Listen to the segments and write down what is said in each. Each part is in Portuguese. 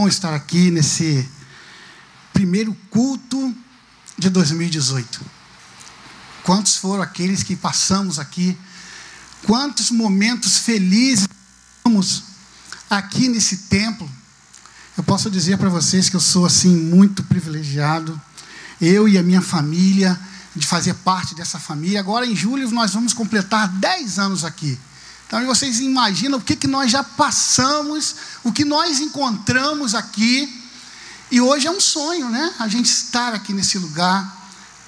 bom estar aqui nesse primeiro culto de 2018. Quantos foram aqueles que passamos aqui? Quantos momentos felizes tivemos aqui nesse templo? Eu posso dizer para vocês que eu sou assim muito privilegiado, eu e a minha família, de fazer parte dessa família. Agora em julho nós vamos completar 10 anos aqui. Então vocês imaginam o que nós já passamos, o que nós encontramos aqui. E hoje é um sonho, né? A gente estar aqui nesse lugar,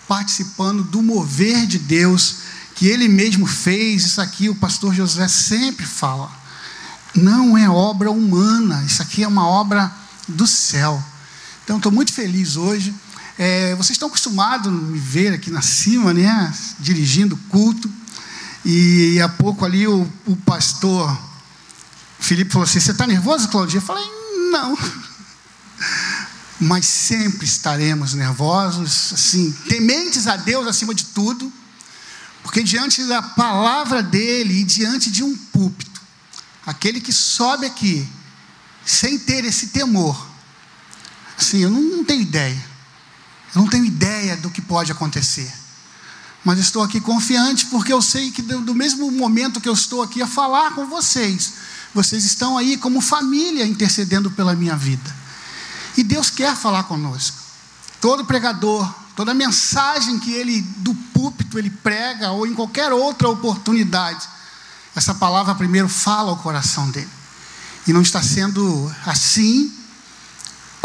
participando do mover de Deus, que Ele mesmo fez. Isso aqui o pastor Josué sempre fala, não é obra humana, isso aqui é uma obra do céu. Então estou muito feliz hoje. Vocês estão acostumados a me ver aqui na cima, né? Dirigindo o culto. E há pouco ali o pastor Felipe falou assim, você está nervoso, Claudinha? Eu falei, não. Mas sempre estaremos nervosos, assim, tementes a Deus acima de tudo, porque diante da palavra dele e diante de um púlpito, aquele que sobe aqui sem ter esse temor, assim, eu não tenho ideia do que pode acontecer. Mas estou aqui confiante, porque eu sei que do mesmo momento que eu estou aqui a falar com vocês, vocês estão aí como família intercedendo pela minha vida. E Deus quer falar conosco. Todo pregador, toda mensagem que ele, do púlpito, ele prega, ou em qualquer outra oportunidade, essa palavra primeiro fala ao coração dele. E não está sendo assim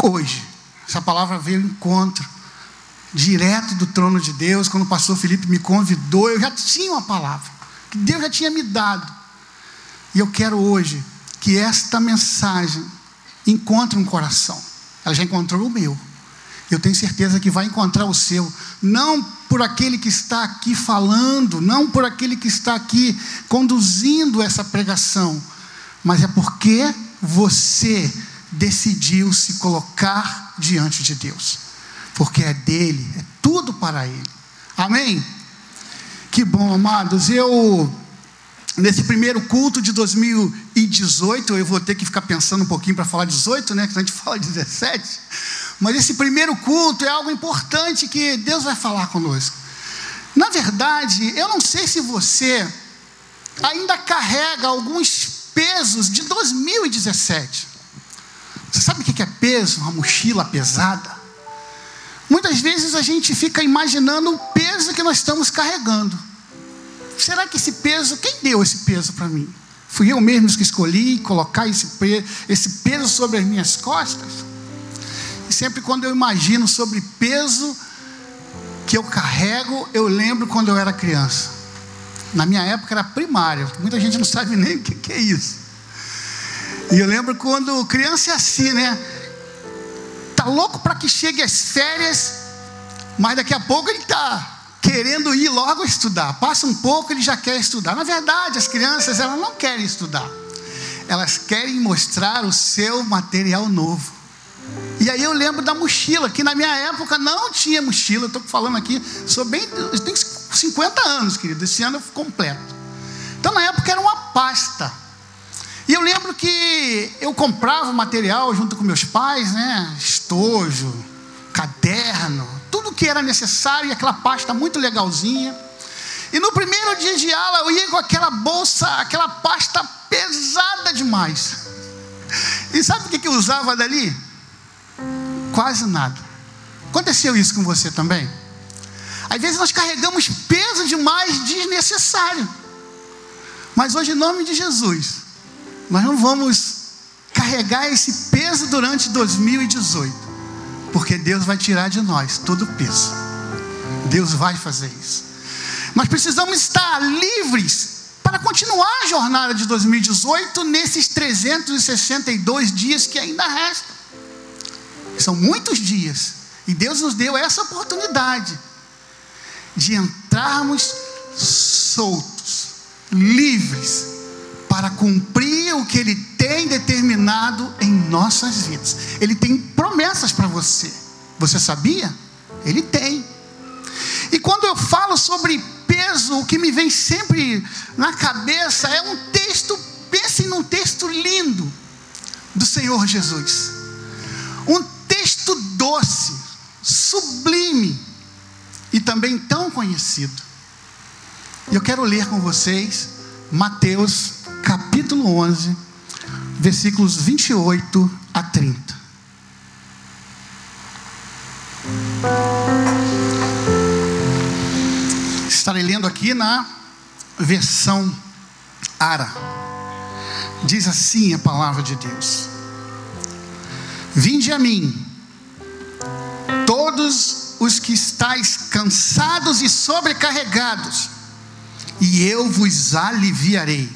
hoje. Essa palavra veio ao encontro direto do trono de Deus. Quando o pastor Felipe me convidou, eu já tinha uma palavra que Deus já tinha me dado, e eu quero hoje que esta mensagem encontre um coração. Ela já encontrou o meu, eu tenho certeza que vai encontrar o seu, não por aquele que está aqui falando, não por aquele que está aqui conduzindo essa pregação, mas é porque você decidiu se colocar diante de Deus, porque é dele, é tudo para ele. Amém? Que bom, amados. Eu, nesse primeiro culto de 2018, eu vou ter que ficar pensando um pouquinho para falar 18, né? Que a gente fala 17. Mas esse primeiro culto é algo importante que Deus vai falar conosco. Na verdade, eu não sei se você ainda carrega alguns pesos de 2017. Você sabe o que é peso? Uma mochila pesada. Muitas vezes a gente fica imaginando o peso que nós estamos carregando. Será que esse peso, quem deu esse peso para mim? Fui eu mesmo que escolhi colocar esse peso sobre as minhas costas? E sempre quando eu imagino sobre peso que eu carrego, eu lembro quando eu era criança. Na minha época era primária, muita gente não sabe nem o que é isso. E eu lembro quando criança é assim, né? Está louco para que chegue as férias, mas daqui a pouco ele está querendo ir logo estudar. Passa um pouco, ele já quer estudar. Na verdade, as crianças, elas não querem estudar. Elas querem mostrar o seu material novo. E aí eu lembro da mochila, que na minha época não tinha mochila. Eu estou falando aqui, eu tenho 50 anos, querido. Esse ano eu completo. Então, na época era uma pasta. E eu lembro que eu comprava material junto com meus pais, né? Estojo, caderno, tudo que era necessário, e aquela pasta muito legalzinha. E no primeiro dia de aula eu ia com aquela bolsa, aquela pasta pesada demais. E sabe o que eu usava dali? Quase nada. Aconteceu isso com você também? Às vezes nós carregamos peso demais, desnecessário. Mas hoje, em nome de Jesus, nós não vamos carregar esse peso durante 2018, porque Deus vai tirar de nós todo o peso. Deus vai fazer isso. Nós precisamos estar livres para continuar a jornada de 2018 nesses 362 dias que ainda restam. São muitos dias, e Deus nos deu essa oportunidade de entrarmos soltos, livres, para cumprir o que Ele tem determinado em nossas vidas. Ele tem promessas para você. Você sabia? Ele tem. E quando eu falo sobre peso, o que me vem sempre na cabeça é um texto, pensem num texto lindo do Senhor Jesus. Um texto doce, sublime e também tão conhecido. Eu quero ler com vocês Mateus capítulo 11, versículos 28 a 30. Estarei lendo aqui na versão ARA. Diz assim a palavra de Deus: Vinde a mim, todos os que estáis cansados e sobrecarregados, e eu vos aliviarei.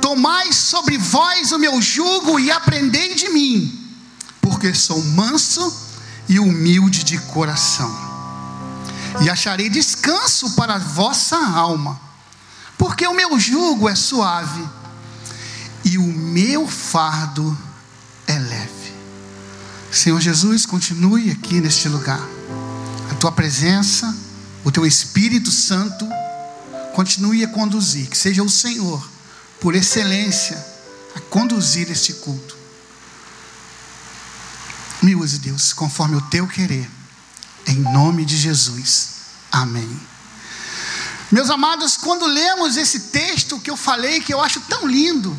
Tomai sobre vós o meu jugo e aprendei de mim, porque sou manso e humilde de coração, e acharei descanso para a vossa alma, porque o meu jugo é suave e o meu fardo é leve. Senhor Jesus, continue aqui neste lugar. A tua presença, o teu Espírito Santo, continue a conduzir, que seja o Senhor, por excelência, a conduzir este culto. Me use, Deus, conforme o teu querer, em nome de Jesus, amém. Meus amados, quando lemos esse texto que eu falei, que eu acho tão lindo,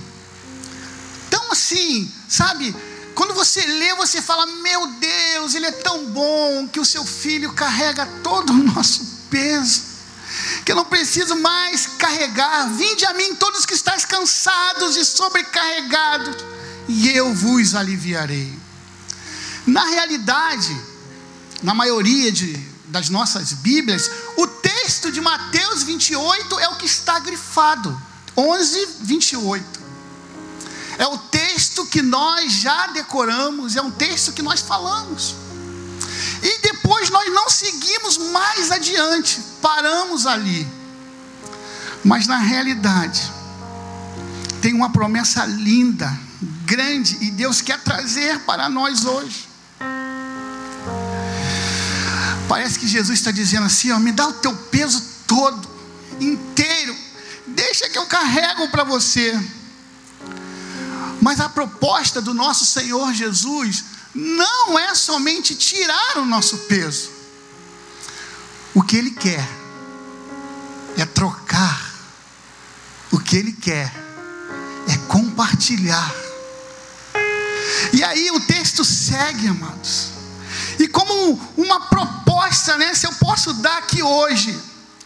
tão assim, sabe, quando você lê, você fala, meu Deus, Ele é tão bom, que o seu filho carrega todo o nosso peso, que eu não preciso mais carregar. Vinde a mim todos que estáis cansados e sobrecarregados, e eu vos aliviarei. Na realidade, na maioria das nossas Bíblias, o texto de Mateus 28 é o que está grifado, 11:28. É o texto que nós já decoramos, é um texto que nós falamos. E depois nós não seguimos mais adiante, paramos ali. Mas na realidade, tem uma promessa linda, grande, e Deus quer trazer para nós hoje. Parece que Jesus está dizendo assim, ó, me dá o teu peso todo, inteiro, deixa que eu carrego para você. Mas a proposta do nosso Senhor Jesus não é somente tirar o nosso peso. O que Ele quer é trocar. O que Ele quer é compartilhar. E aí o texto segue, amados. E como uma proposta, né? Se eu posso dar aqui hoje,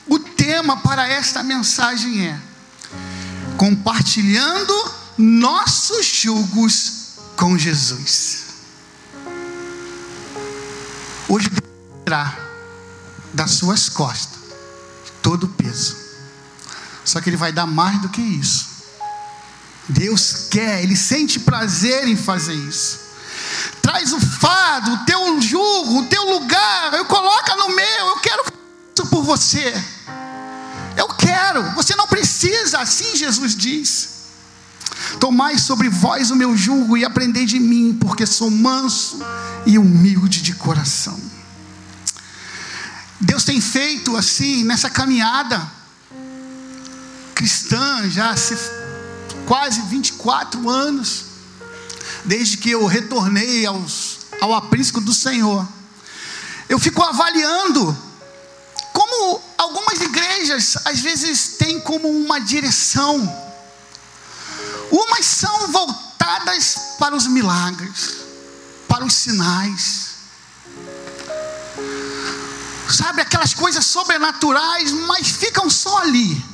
o tema para esta mensagem é compartilhando nossos jugos com Jesus. Hoje Deus tirar das suas costas todo o peso. Só que Ele vai dar mais do que isso. Deus quer, Ele sente prazer em fazer isso. Traz o fardo, o teu jugo, o teu lugar, eu coloco no meu, eu quero isso por você. Eu quero, você não precisa, assim Jesus diz. Tomai sobre vós o meu jugo e aprendei de mim, porque sou manso e humilde de coração. Deus tem feito assim, nessa caminhada cristã, já há quase 24 anos, desde que eu retornei ao aprisco do Senhor. Eu fico avaliando como algumas igrejas, às vezes, têm como uma direção. Umas são voltadas para os milagres, para os sinais, sabe, aquelas coisas sobrenaturais, mas ficam só ali,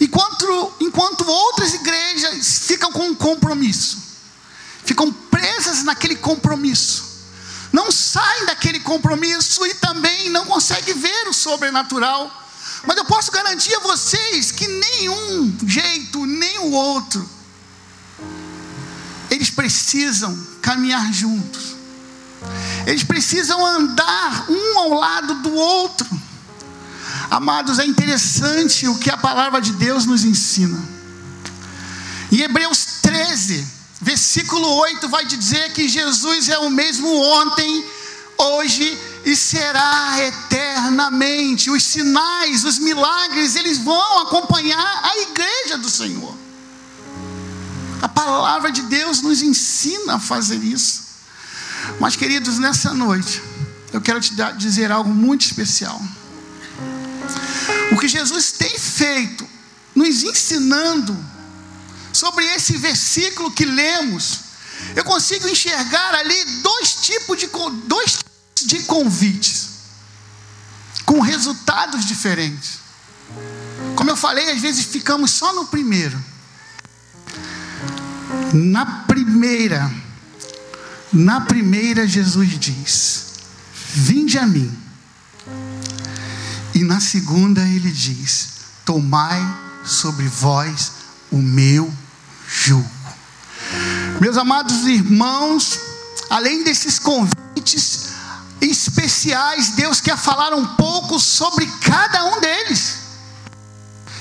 enquanto outras igrejas ficam com um compromisso, ficam presas naquele compromisso, não saem daquele compromisso e também não conseguem ver o sobrenatural. Mas eu posso garantir a vocês que nenhum jeito, nem o outro, eles precisam caminhar juntos, eles precisam andar um ao lado do outro. Amados, é interessante o que a palavra de Deus nos ensina. Em Hebreus 13, versículo 8, vai dizer que Jesus é o mesmo ontem, hoje e será eternamente. Os sinais, os milagres, eles vão acompanhar a igreja do Senhor. A palavra de Deus nos ensina a fazer isso. Mas, queridos, nessa noite, eu quero te dizer algo muito especial. O que Jesus tem feito, nos ensinando sobre esse versículo que lemos, eu consigo enxergar ali dois tipos de convites, com resultados diferentes. Como eu falei, às vezes ficamos só no primeiro. Na primeira Jesus diz: vinde a mim. E na segunda ele diz: tomai sobre vós o meu jugo. Meus amados irmãos, além desses convites especiais, Deus quer falar um pouco sobre cada um deles.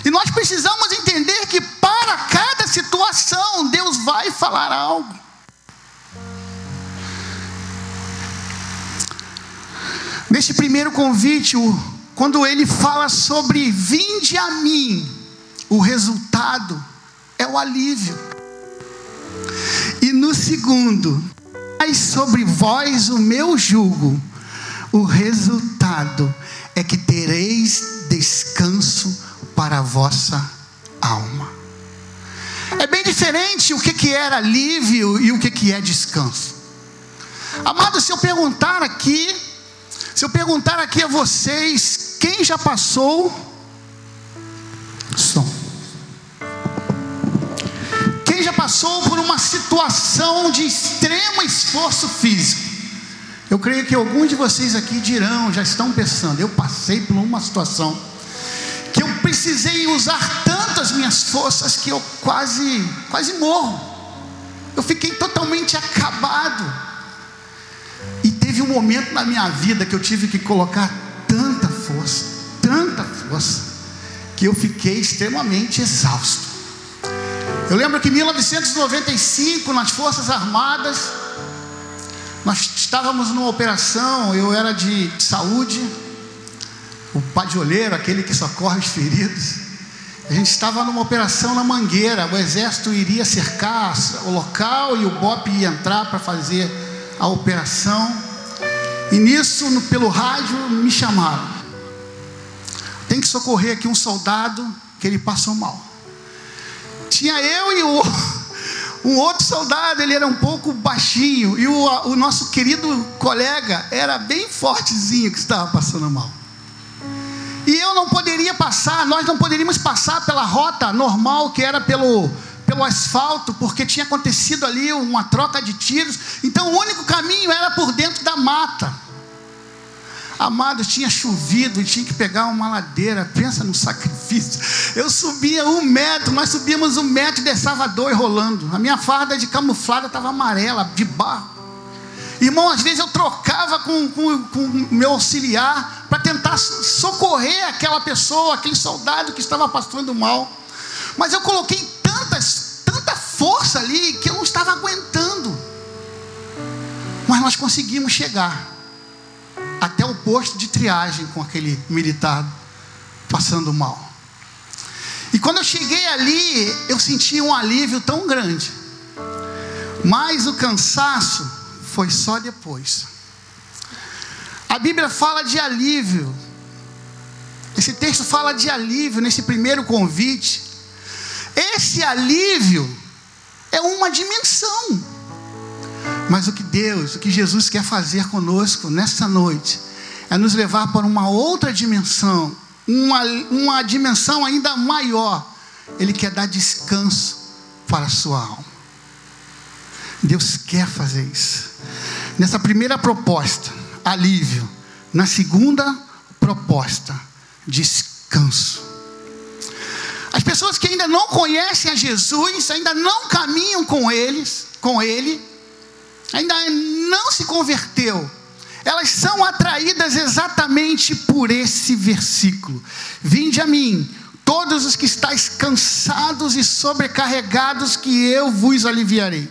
E nós precisamos entender que para cada situação Deus vai falar algo. Neste primeiro convite, quando ele fala sobre vinde a mim, o resultado é o alívio. E no segundo, tomai sobre vós o meu jugo, o resultado é que tereis descanso para a vossa alma. É bem diferente o que era alívio e o que é descanso. Amado, se eu perguntar aqui a vocês, quem já passou sono? Quem já passou por uma situação de extremo esforço físico? Eu creio que alguns de vocês aqui dirão, já estão pensando: eu passei por uma situação que eu precisei usar tanto as minhas forças que eu quase morro. Eu fiquei totalmente acabado. E teve um momento na minha vida que eu tive que colocar tanta força, que eu fiquei extremamente exausto. Eu lembro que em 1995, nas Forças Armadas, nós estávamos numa operação, eu era de saúde, o padioleiro, aquele que socorre os feridos. A gente estava numa operação na Mangueira. O exército iria cercar o local e o BOPE ia entrar para fazer a operação. E nisso, pelo rádio, me chamaram: tem que socorrer aqui um soldado que ele passou mal. Tinha eu e um outro soldado, ele era um pouco baixinho, e o nosso querido colega era bem fortezinho, que estava passando mal. E eu não poderia passar, nós não poderíamos passar pela rota normal, que era pelo asfalto, porque tinha acontecido ali uma troca de tiros. Então o único caminho era por dentro da mata. Amado, tinha chovido e tinha que pegar uma ladeira. Pensa no sacrifício. Eu subia 1 metro, nós subíamos 1 metro e desçava 2 rolando. A minha farda de camuflada estava amarela, de barro. Irmão, às vezes eu trocava com o meu auxiliar para tentar socorrer aquela pessoa, aquele soldado que estava passando mal. Mas eu coloquei tanta força ali que eu não estava aguentando. Mas nós conseguimos chegar até o posto de triagem com aquele militar passando mal. E quando eu cheguei ali, eu senti um alívio tão grande. Mas o cansaço foi só depois. A Bíblia fala de alívio. Esse texto fala de alívio nesse primeiro convite. Esse alívio é uma dimensão. Mas o que Jesus quer fazer conosco nessa noite é nos levar para uma outra dimensão, uma dimensão ainda maior. Ele quer dar descanso para a sua alma. Deus quer fazer isso. Nessa primeira proposta, alívio. Na segunda proposta, descanso. As pessoas que ainda não conhecem a Jesus, ainda não caminham com Ele, ainda não se converteu, elas são atraídas exatamente por esse versículo: vinde a mim, todos os que estáis cansados e sobrecarregados, que eu vos aliviarei.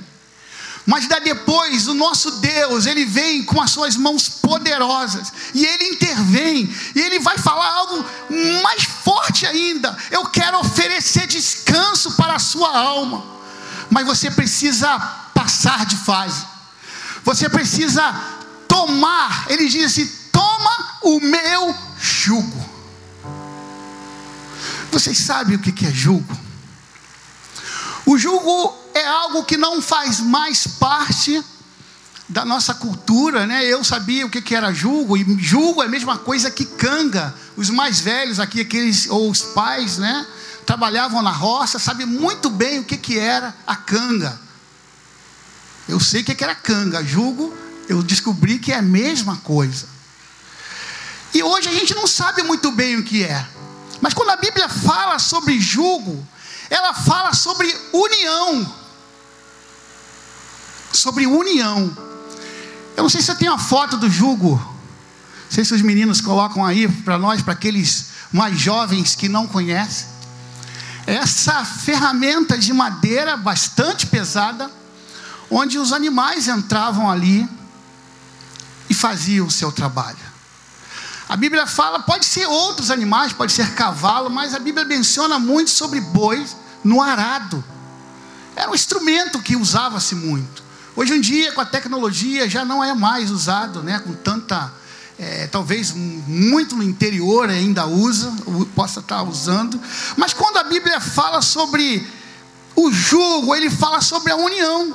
Mas depois, o nosso Deus, Ele vem com as suas mãos poderosas, e Ele intervém, e Ele vai falar algo mais forte ainda: eu quero oferecer descanso para a sua alma. Mas você precisa passar de fase. Você precisa tomar. Ele diz assim: toma o meu jugo. Vocês sabem o que é jugo? O jugo é algo que não faz mais parte da nossa cultura, né? Eu sabia o que era jugo, e jugo é a mesma coisa que canga. Os mais velhos aqui, aqueles, ou os pais, né, trabalhavam na roça, sabem muito bem o que era a canga. Eu sei o que era canga. Jugo, eu descobri que é a mesma coisa. E hoje a gente não sabe muito bem o que é. Mas quando a Bíblia fala sobre jugo, ela fala sobre união. Sobre união. Eu não sei se eu tenho a foto do jugo. Não sei se os meninos colocam aí para nós, para aqueles mais jovens que não conhecem. Essa ferramenta de madeira bastante pesada, onde os animais entravam ali e faziam o seu trabalho. A Bíblia fala, pode ser outros animais, pode ser cavalo, mas a Bíblia menciona muito sobre bois no arado. Era um instrumento que usava-se muito. Hoje em dia, com a tecnologia, já não é mais usado, né? Com tanta... talvez muito no interior ainda usa, possa estar usando. Mas quando a Bíblia fala sobre o jugo, ele fala sobre a união.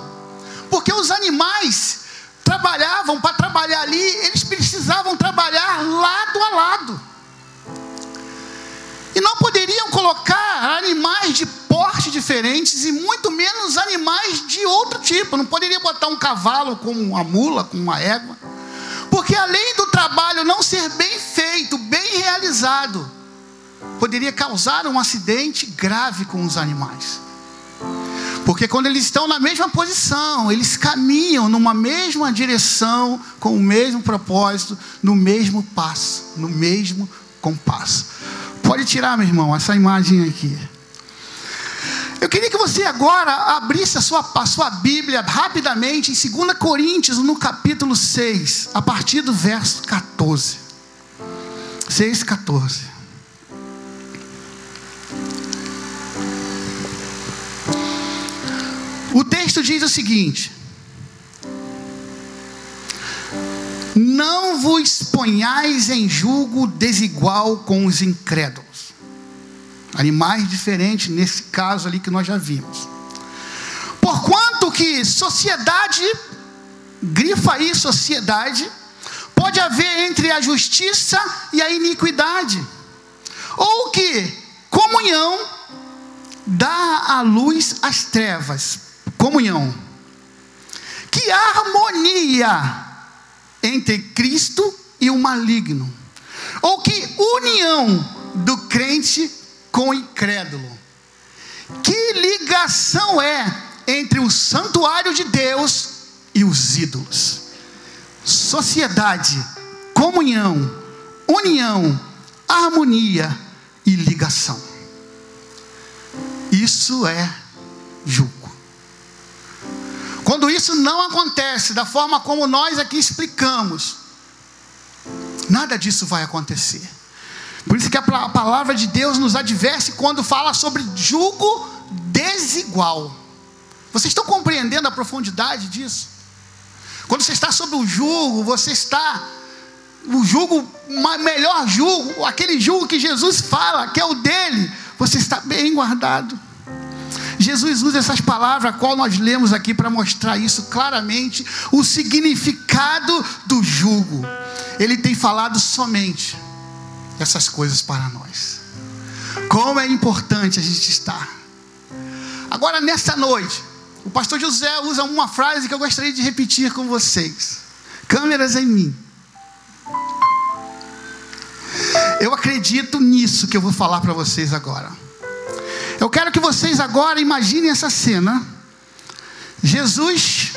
Porque os animais trabalhavam, para trabalhar ali, eles precisavam trabalhar lado a lado. E não poderiam colocar animais de porte diferentes, e muito menos animais de outro tipo. Não poderia botar um cavalo com uma mula, com uma égua. Porque além do trabalho não ser bem feito, bem realizado, poderia causar um acidente grave com os animais. Porque quando eles estão na mesma posição, eles caminham numa mesma direção, com o mesmo propósito, no mesmo passo, no mesmo compasso. Pode tirar, meu irmão, essa imagem aqui. Eu queria que você agora abrisse a sua Bíblia rapidamente em 2 Coríntios, no capítulo 6, a partir do verso 14. 6:14. O texto diz o seguinte: não vos ponhais em julgo desigual com os incrédulos. Animais diferentes, nesse caso ali que nós já vimos. Porquanto que sociedade, grifa aí sociedade, pode haver entre a justiça e a iniquidade. Ou que comunhão dá à luz às trevas. Comunhão. Que harmonia entre Cristo e o maligno. Ou que união do crente com o incrédulo. Que ligação é entre o santuário de Deus e os ídolos. Sociedade, comunhão, união, harmonia e ligação. Isso é jugo. Quando isso não acontece da forma como nós aqui explicamos, nada disso vai acontecer. Por isso que a palavra de Deus nos adverte quando fala sobre jugo desigual. Vocês estão compreendendo a profundidade disso? Quando você está sobre o jugo, você está... O jugo, melhor jugo, aquele jugo que Jesus fala, que é o dele, você está bem guardado. Jesus usa essas palavras, a qual nós lemos aqui, para mostrar isso claramente, o significado do jugo. Ele tem falado somente essas coisas para nós. Como é importante a gente estar. Agora, nesta noite, o pastor José usa uma frase que eu gostaria de repetir com vocês. Câmeras em mim. Eu acredito nisso que eu vou falar para vocês agora. Eu quero que vocês agora imaginem essa cena. Jesus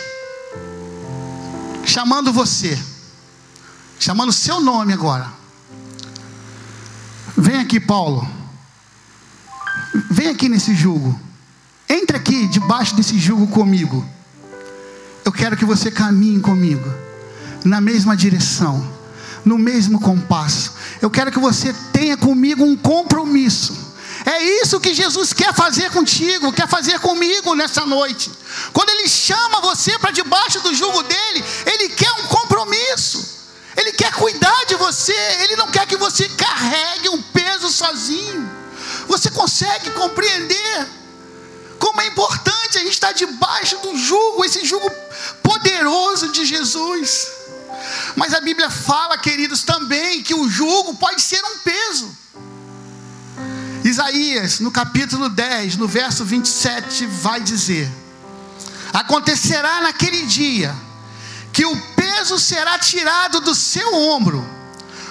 chamando você. Chamando o seu nome agora. Vem aqui, Paulo. Vem aqui nesse jugo. Entra aqui debaixo desse jugo comigo. Eu quero que você caminhe comigo. Na mesma direção. No mesmo compasso. Eu quero que você tenha comigo um compromisso. É isso que Jesus quer fazer contigo, quer fazer comigo nessa noite. Quando Ele chama você para debaixo do jugo dEle, Ele quer um compromisso. Ele quer cuidar de você. Ele não quer que você carregue um peso sozinho. Você consegue compreender como é importante a gente estar debaixo do jugo, esse jugo poderoso de Jesus. Mas a Bíblia fala, queridos, também que o jugo pode ser um peso. Isaías, no capítulo 10, no verso 27, vai dizer: acontecerá naquele dia que o peso será tirado do seu ombro,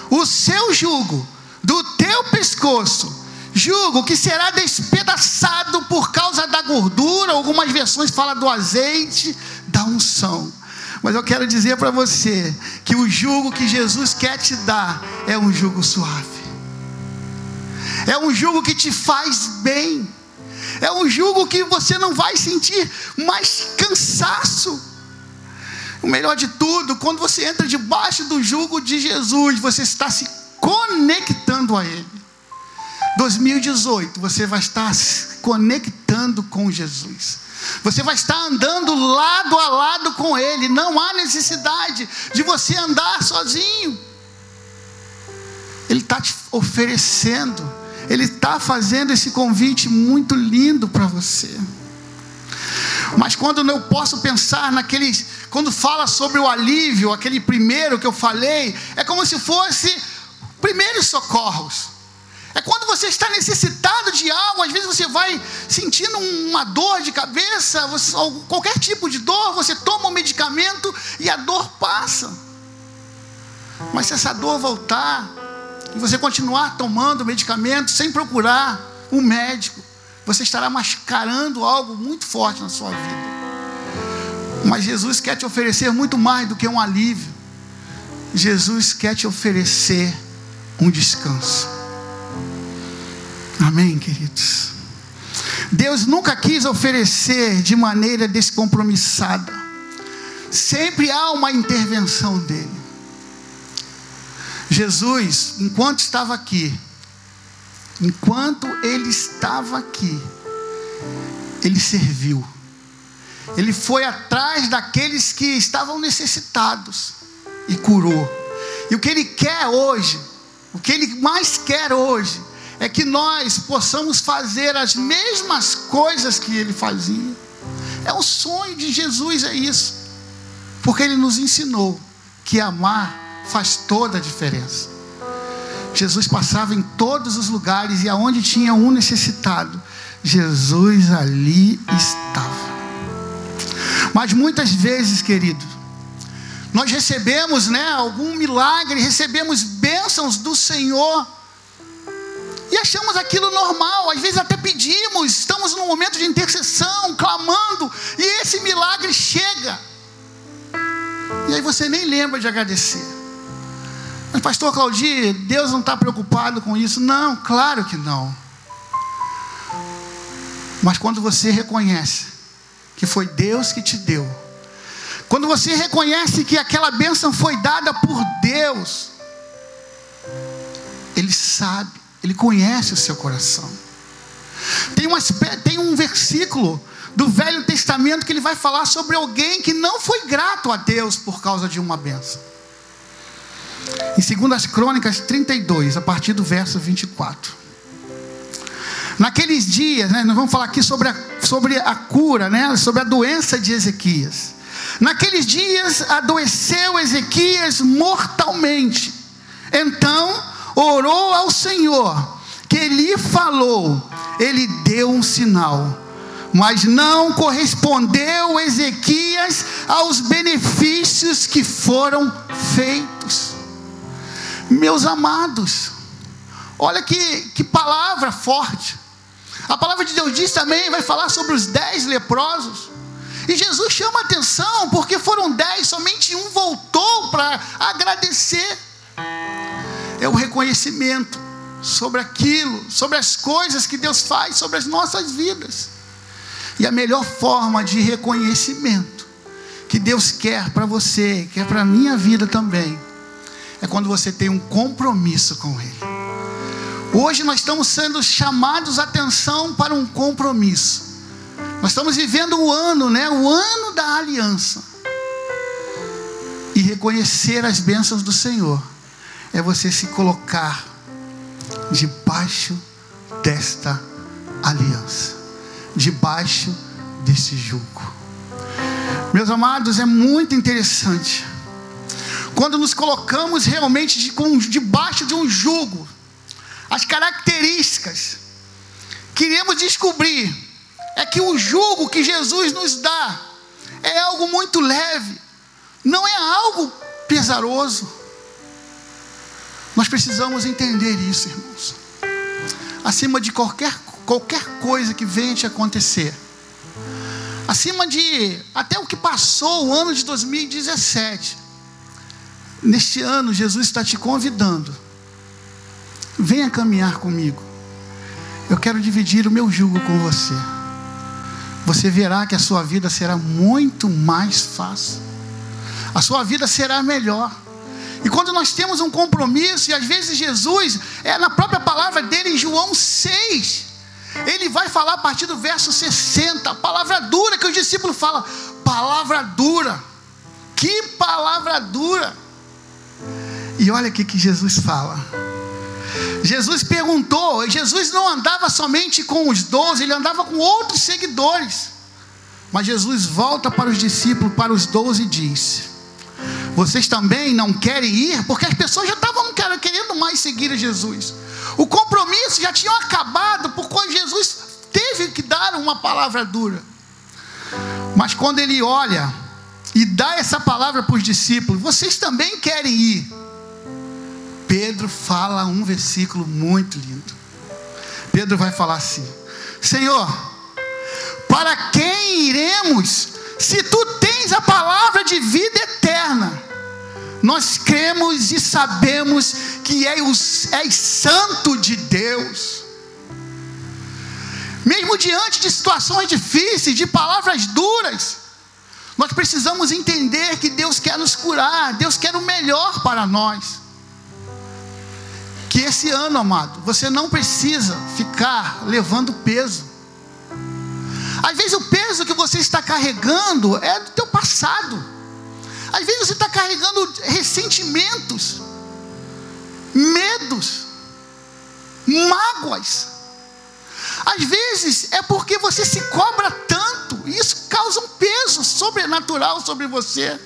o seu jugo do teu pescoço, jugo que será despedaçado por causa da gordura. Algumas versões falam do azeite, da unção. Mas eu quero dizer para você que o jugo que Jesus quer te dar é um jugo suave, é um jugo que te faz bem, é um jugo que você não vai sentir mais cansaço. O melhor de tudo, quando você entra debaixo do jugo de Jesus, você está se conectando a Ele. 2018, você vai estar se conectando com Jesus. Você vai estar andando lado a lado com Ele. Não há necessidade de você andar sozinho. Ele está te oferecendo, Ele está fazendo esse convite muito lindo para você. Mas quando eu posso pensar naqueles, quando fala sobre o alívio, aquele primeiro que eu falei, é como se fosse primeiros socorros. É quando você está necessitado de algo, às vezes você vai sentindo uma dor de cabeça, ou qualquer tipo de dor, você toma um medicamento e a dor passa. Mas se essa dor voltar, e você continuar tomando o medicamento sem procurar um médico, você estará mascarando algo muito forte na sua vida. Mas Jesus quer te oferecer muito mais do que um alívio. Jesus quer te oferecer um descanso. Amém, queridos? Deus nunca quis oferecer de maneira descompromissada. Sempre há uma intervenção dele. Jesus, enquanto ele estava aqui, ele serviu. Ele foi atrás daqueles que estavam necessitados e curou. E o que ele quer hoje, o que ele mais quer hoje, é que nós possamos fazer as mesmas coisas que ele fazia. É o sonho de Jesus, é isso. Porque ele nos ensinou que amar faz toda a diferença. Jesus passava em todos os lugares, e aonde tinha um necessitado, Jesus ali estava. Mas muitas vezes, querido, nós recebemos algum milagre, recebemos bênçãos do Senhor, e achamos aquilo normal, às vezes até pedimos, estamos num momento de intercessão, clamando, e esse milagre chega. E aí você nem lembra de agradecer. Mas pastor Claudir, Deus não está preocupado com isso? Não, claro que não. Mas quando você reconhece que foi Deus que te deu, quando você reconhece que aquela bênção foi dada por Deus, Ele sabe. Ele conhece o seu coração. Tem um versículo do Velho Testamento que ele vai falar sobre alguém que não foi grato a Deus por causa de uma bênção. Em 2 Crônicas 32, a partir do verso 24. Naqueles dias, nós vamos falar aqui sobre a cura, sobre a doença de Ezequias. Naqueles dias adoeceu Ezequias mortalmente. Então orou ao Senhor, que lhe falou. Ele deu um sinal, mas não correspondeu Ezequias aos benefícios que foram feitos. Meus amados, olha que palavra forte. A palavra de Deus diz também, vai falar sobre os 10 leprosos. E Jesus chama atenção, porque foram 10, somente um voltou para agradecer. É o reconhecimento sobre aquilo, sobre as coisas que Deus faz, sobre as nossas vidas. E a melhor forma de reconhecimento que Deus quer para você, quer para a minha vida também, é quando você tem um compromisso com Ele. Hoje nós estamos sendo chamados a atenção para um compromisso. Nós estamos vivendo o ano, o ano da aliança. E reconhecer as bênçãos do Senhor é você se colocar debaixo desta aliança, debaixo desse jugo. Meus amados, é muito interessante quando nos colocamos realmente debaixo de um jugo. As características que iremos descobrir é que o jugo que Jesus nos dá é algo muito leve, não é algo pesaroso. Nós precisamos entender isso, irmãos. Acima de qualquer coisa que venha te acontecer, acima de até o que passou o ano de 2017, neste ano Jesus está te convidando: venha caminhar comigo. Eu quero dividir o meu jugo com você. Você verá que a sua vida será muito mais fácil. A sua vida será melhor. E quando nós temos um compromisso, e às vezes Jesus, na própria palavra dele em João 6, ele vai falar a partir do verso 60, a palavra dura que os discípulos falam. Palavra dura. Que palavra dura. E olha o que Jesus fala. Jesus perguntou. Jesus não andava somente com os 12, ele andava com outros seguidores. Mas Jesus volta para os discípulos, para os 12, e diz: vocês também não querem ir? Porque as pessoas já estavam querendo mais seguir a Jesus. O compromisso já tinha acabado, porque Jesus teve que dar uma palavra dura. Mas quando ele olha e dá essa palavra para os discípulos: vocês também querem ir? Pedro fala um versículo muito lindo. Pedro vai falar assim: Senhor, para quem iremos, se tu tens a palavra de vida eterna? Nós cremos e sabemos que és santo de Deus. Mesmo diante de situações difíceis, de palavras duras, nós precisamos entender que Deus quer nos curar, Deus quer o melhor para nós. Que esse ano, amado, você não precisa ficar levando peso. Às vezes o peso que você está carregando é do teu passado. Às vezes você está carregando ressentimentos, medos, mágoas. Às vezes é porque você se cobra tanto, e isso causa um peso sobrenatural sobre você.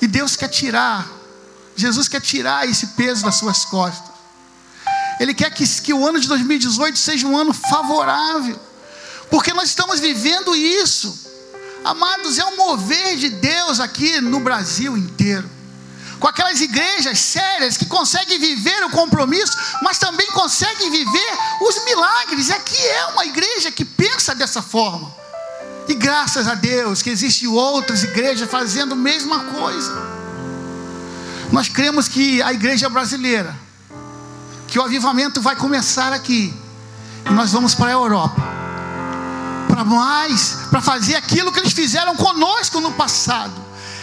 E Deus quer tirar. Jesus quer tirar esse peso das suas costas. Ele quer que o ano de 2018 seja um ano favorável, porque nós estamos vivendo isso. Amados, é um mover de Deus aqui no Brasil inteiro, com aquelas igrejas sérias que conseguem viver o compromisso, mas também conseguem viver os milagres. Aqui é uma igreja que pensa dessa forma, e graças a Deus que existem outras igrejas fazendo a mesma coisa. Nós cremos que a igreja brasileira, que o avivamento vai começar aqui, e nós vamos para a Europa, para fazer aquilo que eles fizeram conosco no passado,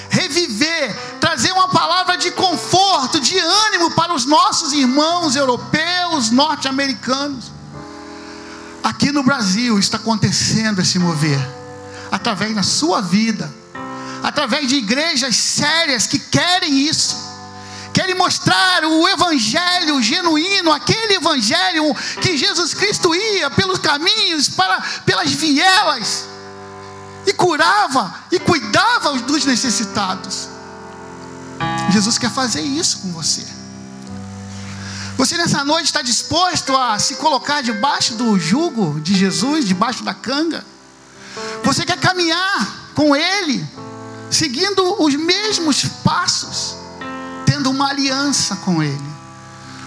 reviver, trazer uma palavra de conforto, de ânimo para os nossos irmãos europeus, norte-americanos. Aqui no Brasil está acontecendo esse mover, através da sua vida, através de igrejas sérias que querem isso. Querem mostrar o evangelho genuíno, aquele evangelho que Jesus Cristo ia pelos caminhos, pelas vielas, e curava e cuidava dos necessitados. Jesus quer fazer isso com você. Você nessa noite está disposto a se colocar debaixo do jugo de Jesus, debaixo da canga? Você quer caminhar com Ele, seguindo os mesmos passos, tendo uma aliança com Ele?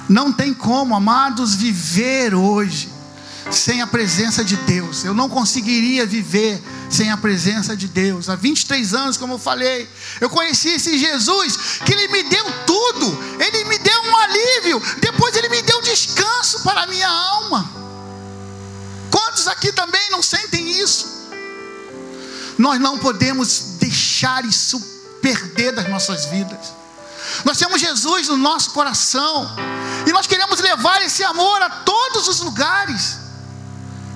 Não tem como, amados, viver hoje sem a presença de Deus. Eu não conseguiria viver sem a presença de Deus. Há 23 anos, como eu falei, eu conheci esse Jesus, que Ele me deu tudo. Ele me deu um alívio, depois Ele me deu descanso para a minha alma. Quantos aqui também não sentem isso? Nós não podemos deixar isso perder das nossas vidas. Nós temos Jesus no nosso coração. E nós queremos levar esse amor a todos os lugares.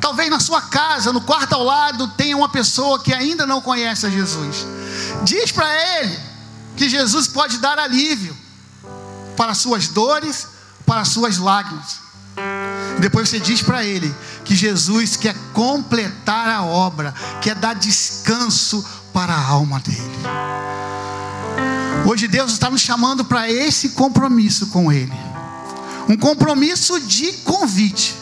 Talvez na sua casa, no quarto ao lado, tenha uma pessoa que ainda não conhece a Jesus. Diz para ele que Jesus pode dar alívio para suas dores, para suas lágrimas. Depois você diz para ele que Jesus quer completar a obra, quer dar descanso para a alma dele. Hoje Deus está nos chamando para esse compromisso com ele. Um compromisso de convite,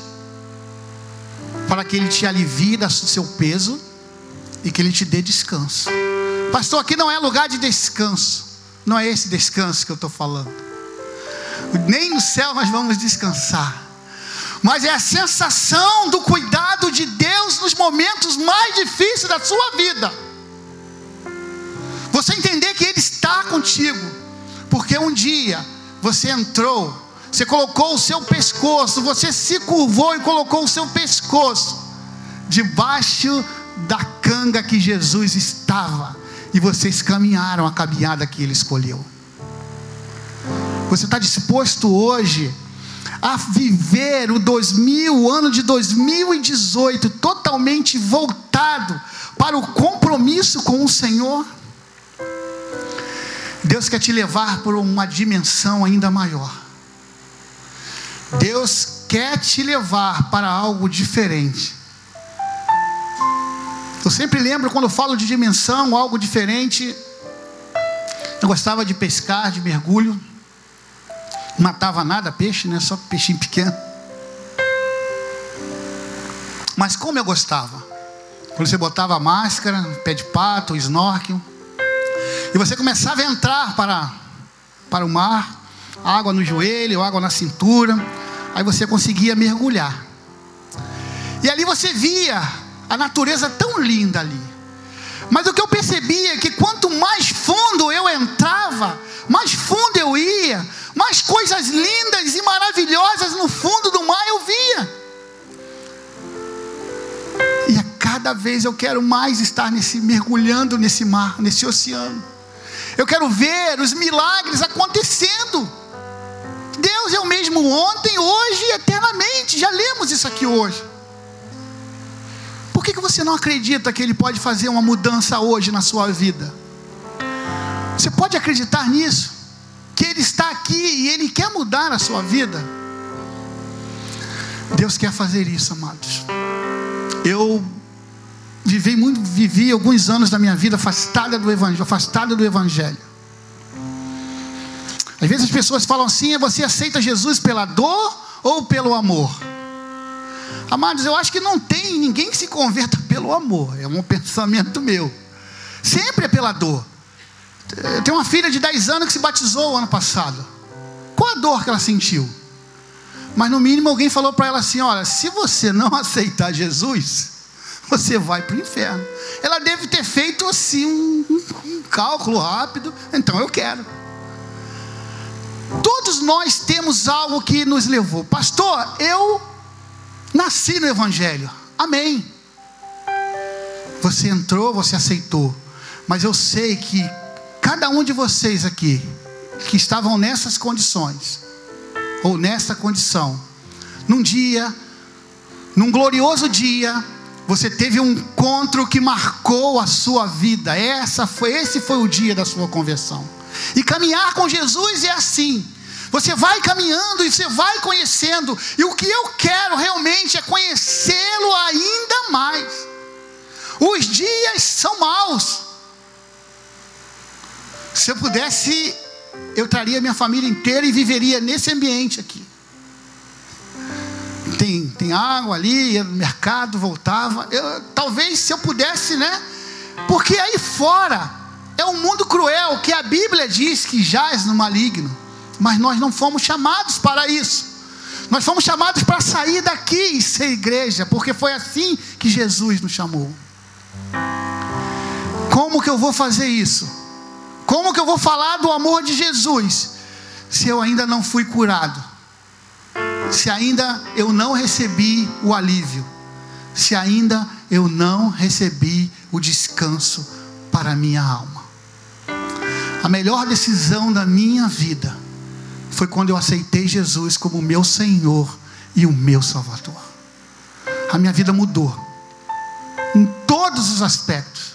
para que ele te alivie do seu peso e que ele te dê descanso. Pastor, aqui não é lugar de descanso. Não é esse descanso que eu estou falando. Nem no céu nós vamos descansar, mas é a sensação do cuidado de Deus nos momentos mais difíceis da sua vida. Você entender que ele está contigo, porque um dia você entrou, você colocou o seu pescoço, você se curvou e colocou o seu pescoço debaixo da canga que Jesus estava, e vocês caminharam a caminhada que ele escolheu. Você está disposto hoje a viver o ano de 2018 totalmente voltado para o compromisso com o Senhor? Deus quer te levar por uma dimensão ainda maior. Deus quer te levar para algo diferente. Eu sempre lembro, quando falo de dimensão, algo diferente. Eu gostava de pescar, de mergulho. Não matava nada peixe, né? Só peixinho pequeno. Mas como eu gostava. Quando você botava a máscara, pé de pato, snorkel, e você começava a entrar para o mar, água no joelho, água na cintura. Aí você conseguia mergulhar. E ali você via a natureza tão linda ali. Mas o que eu percebia é que quanto mais fundo eu entrava, mais fundo eu ia, mais coisas lindas e maravilhosas no fundo do mar eu via. E a cada vez eu quero mais estar mergulhando nesse mar, nesse oceano. Eu quero ver os milagres acontecendo. Deus é o mesmo ontem, hoje e eternamente. Já lemos isso aqui hoje. Por que você não acredita que ele pode fazer uma mudança hoje na sua vida? Você pode acreditar nisso? Que ele está aqui e ele quer mudar a sua vida? Deus quer fazer isso, amados. Eu vivi alguns anos da minha vida afastada do Evangelho. Às vezes as pessoas falam assim: você aceita Jesus pela dor ou pelo amor? Amados, eu acho que não tem ninguém que se converta pelo amor. É um pensamento meu. Sempre é pela dor. Eu tenho uma filha de 10 anos que se batizou o ano passado. Qual a dor que ela sentiu? Mas no mínimo alguém falou para ela assim: olha, se você não aceitar Jesus, você vai para o inferno. Ela deve ter feito assim um cálculo rápido. Então eu quero. Todos nós temos algo que nos levou. Pastor, eu nasci no Evangelho. Amém. Você entrou, você aceitou. Mas eu sei que cada um de vocês aqui, que estavam nessas condições, ou nessa condição, num glorioso dia, você teve um encontro que marcou a sua vida. Esse foi o dia da sua conversão. E caminhar com Jesus é assim. Você vai caminhando e você vai conhecendo. E o que eu quero realmente é conhecê-lo ainda mais. Os dias são maus. Se eu pudesse, eu traria minha família inteira e viveria nesse ambiente aqui. Tem água ali, ia no mercado, voltava. Talvez se eu pudesse, né? Porque aí fora é um mundo cruel, que a Bíblia diz que jaz no maligno. Mas nós não fomos chamados para isso. Nós fomos chamados para sair daqui e ser igreja, porque foi assim que Jesus nos chamou. Como que eu vou fazer isso? Como que eu vou falar do amor de Jesus se eu ainda não fui curado? Se ainda eu não recebi o alívio? Se ainda eu não recebi o descanso para a minha alma? A melhor decisão da minha vida foi quando eu aceitei Jesus como o meu Senhor e o meu Salvador. A minha vida mudou em todos os aspectos.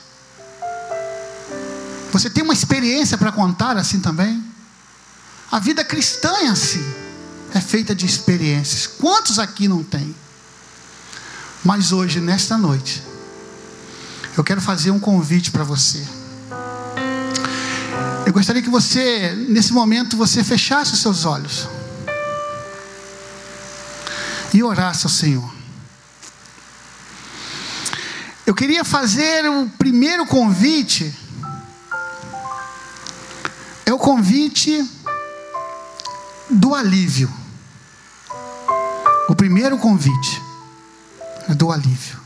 Você tem uma experiência para contar assim também? A vida cristã é assim, é feita de experiências. Quantos aqui não tem? Mas hoje, nesta noite, eu quero fazer um convite para você. Eu gostaria que você, nesse momento, você fechasse os seus olhos e orasse ao Senhor. Eu queria fazer o primeiro convite. É o convite do alívio. O primeiro convite é do alívio.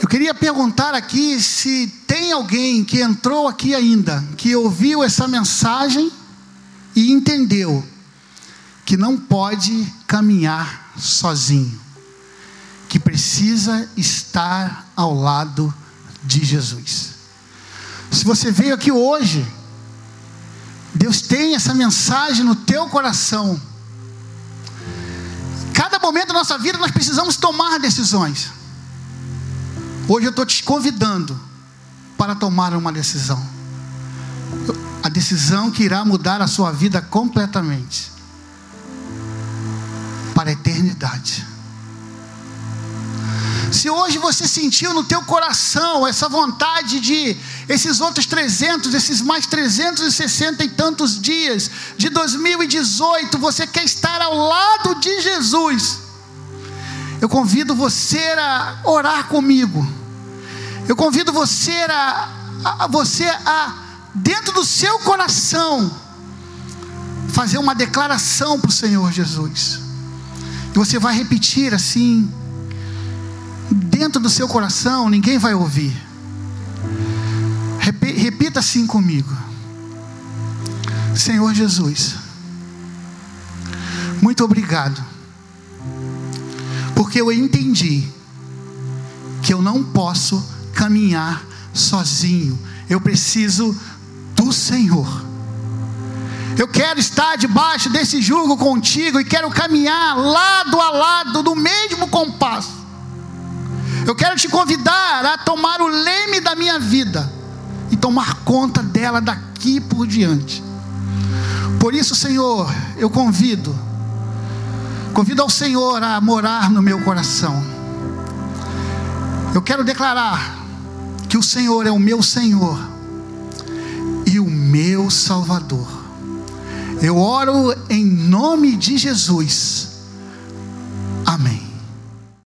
Eu queria perguntar aqui se tem alguém que entrou aqui ainda, que ouviu essa mensagem e entendeu que não pode caminhar sozinho, que precisa estar ao lado de Jesus. Se você veio aqui hoje, Deus tem essa mensagem no teu coração. Cada momento da nossa vida nós precisamos tomar decisões. Hoje eu estou te convidando para tomar uma decisão. A decisão que irá mudar a sua vida completamente, para a eternidade. Se hoje você sentiu no teu coração essa vontade de esses outros 300, esses mais 360 e tantos dias de 2018, você quer estar ao lado de Jesus, eu convido você a orar comigo. Eu convido você a dentro do seu coração, fazer uma declaração para o Senhor Jesus. E você vai repetir assim, dentro do seu coração, ninguém vai ouvir. Repita assim comigo: Senhor Jesus, muito obrigado, porque eu entendi que eu não posso caminhar sozinho, eu preciso do Senhor. Eu quero estar debaixo desse jugo contigo e quero caminhar lado a lado, no mesmo compasso. Eu quero te convidar a tomar o leme da minha vida e tomar conta dela daqui por diante. Por isso, Senhor, eu convido ao Senhor a morar no meu coração. Eu quero declarar que o Senhor é o meu Senhor e o meu Salvador. Eu oro em nome de Jesus.